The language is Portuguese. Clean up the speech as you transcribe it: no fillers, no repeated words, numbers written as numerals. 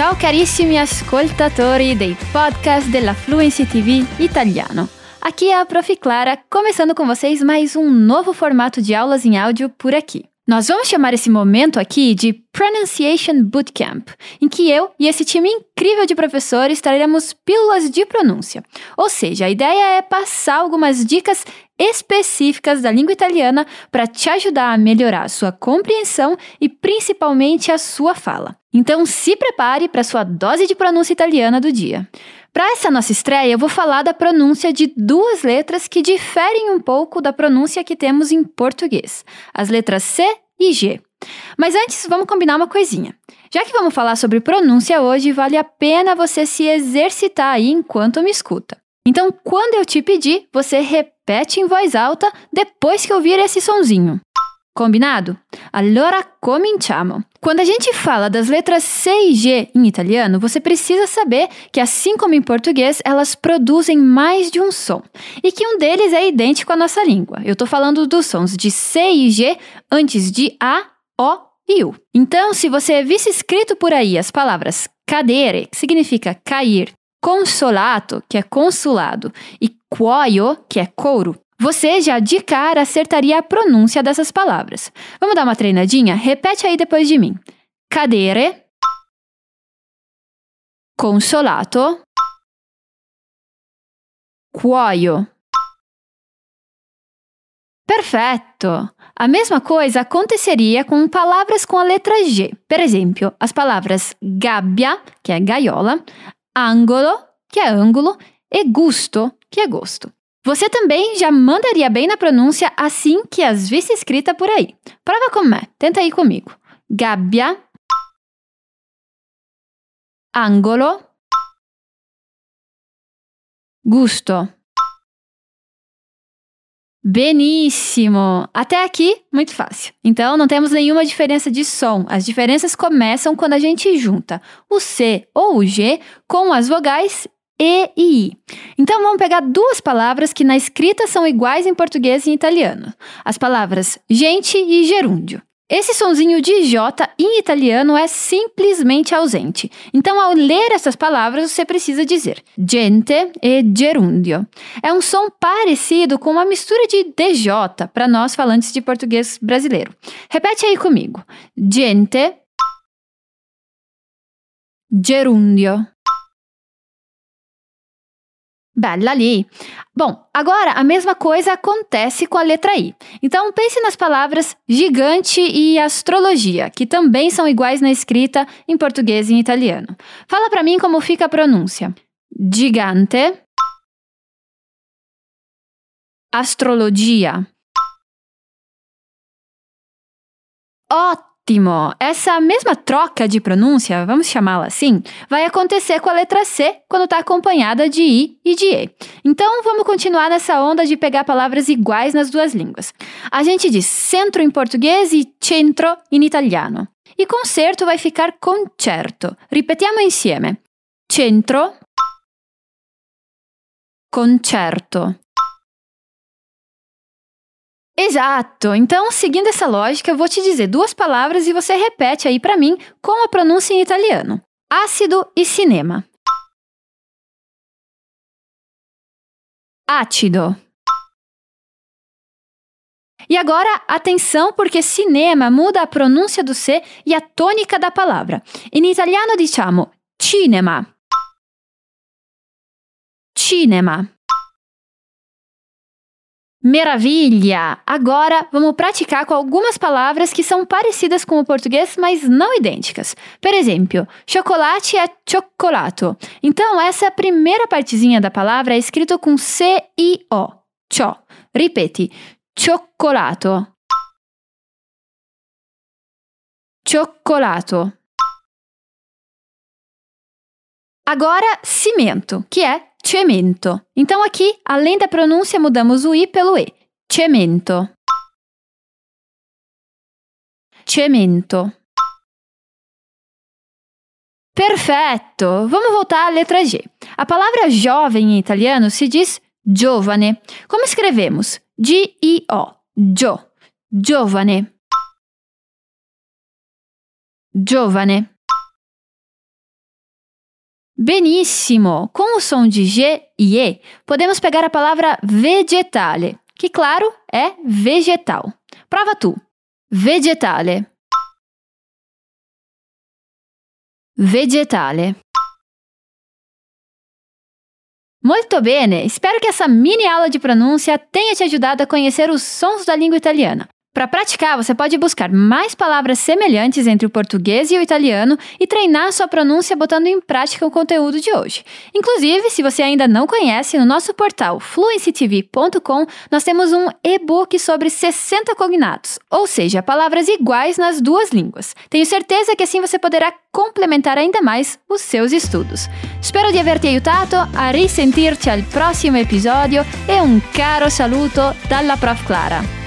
Ciao carissimi ascoltatori dei podcast della Fluency TV italiano. Aqui é a Prof. Clara, começando com vocês mais um novo formato de aulas em áudio por aqui. Nós vamos chamar esse momento aqui de Pronunciation Bootcamp, em que eu e esse time incrível de professores traremos pílulas de pronúncia. Ou seja, a ideia é passar algumas dicas específicas da língua italiana para te ajudar a melhorar a sua compreensão e principalmente a sua fala. Então se prepare para a sua dose de pronúncia italiana do dia. Para essa nossa estreia, eu vou falar da pronúncia de duas letras que diferem um pouco da pronúncia que temos em português, as letras C e G. Mas antes, vamos combinar uma coisinha. Já que vamos falar sobre pronúncia hoje, vale a pena você se exercitar aí enquanto me escuta. Então, quando eu te pedir, você repete em voz alta depois que ouvir esse sonzinho. Combinado? Allora cominciamo. Quando a gente fala das letras C e G em italiano, você precisa saber que, assim como em português, elas produzem mais de um som e que um deles é idêntico à nossa língua. Eu estou falando dos sons de C e G antes de A, O e U. Então, se você visse escrito por aí as palavras cadere, que significa cair, consolato, que é consulado, e cuoio, que é couro, você já de cara acertaria a pronúncia dessas palavras. Vamos dar uma treinadinha? Repete aí depois de mim. Cadere, consolato, cuoio. Perfeito! A mesma coisa aconteceria com palavras com a letra G. Por exemplo, as palavras gabbia, que é gaiola, angolo, que é ângulo, e gusto, que é gosto. Você também já mandaria bem na pronúncia assim que as visse escrita por aí. Prova como é. Tenta aí comigo. Gabbia, angolo, gusto. Beníssimo! Até aqui, muito fácil. Então, não temos nenhuma diferença de som. As diferenças começam quando a gente junta o C ou o G com as vogais E e I. Então, vamos pegar duas palavras que na escrita são iguais em português e em italiano. As palavras gente e gerúndio. Esse sonzinho de J em italiano é simplesmente ausente. Então, ao ler essas palavras, você precisa dizer gente e gerúndio. É um som parecido com uma mistura de DJ para nós falantes de português brasileiro. Repete aí comigo. Gente, gerúndio. Bella lì. Bom, agora a mesma coisa acontece com a letra I. Então pense nas palavras gigante e astrologia, que também são iguais na escrita em português e em italiano. Fala para mim como fica a pronúncia. Gigante. Astrologia. Ótimo! Essa mesma troca de pronúncia, vamos chamá-la assim, vai acontecer com a letra C quando está acompanhada de I e de E. Então, vamos continuar nessa onda de pegar palavras iguais nas duas línguas. A gente diz centro em português e centro em italiano. E concerto vai ficar concerto. Ripetiamo insieme. Centro. Concerto. Exato! Então, seguindo essa lógica, eu vou te dizer duas palavras e você repete aí para mim com a pronúncia em italiano. Ácido e cinema. Ácido. E agora, atenção, porque cinema muda a pronúncia do C e a tônica da palavra. In italiano diciamo cinema. Cinema. Maravilha! Agora, vamos praticar com algumas palavras que são parecidas com o português, mas não idênticas. Por exemplo, chocolate é cioccolato. Então, essa primeira partezinha da palavra é escrita com C-I-O. Ciò. Ripeti. Cioccolato. Cioccolato. Agora, cimento, que é cemento. Então aqui, além da pronúncia, mudamos o I pelo E. Cemento. Cemento. Perfeito! Vamos voltar à letra G. A palavra jovem em italiano se diz giovane. Como escrevemos? G-I-O. Gio. Giovane. Giovane. Benissimo! Com o som de G e E, podemos pegar a palavra vegetale, que, claro, é vegetal. Prova tu. Vegetale. Vegetale. Muito bem! Espero que essa mini aula de pronúncia tenha te ajudado a conhecer os sons da língua italiana. Para praticar, você pode buscar mais palavras semelhantes entre o português e o italiano e treinar a sua pronúncia botando em prática o conteúdo de hoje. Inclusive, se você ainda não conhece, no nosso portal fluencytv.com nós temos um e-book sobre 60 cognatos, ou seja, palavras iguais nas duas línguas. Tenho certeza que assim você poderá complementar ainda mais os seus estudos. Spero di averti aiutato, a risentirci al prossimo episodio e un caro saluto dalla Prof. Clara.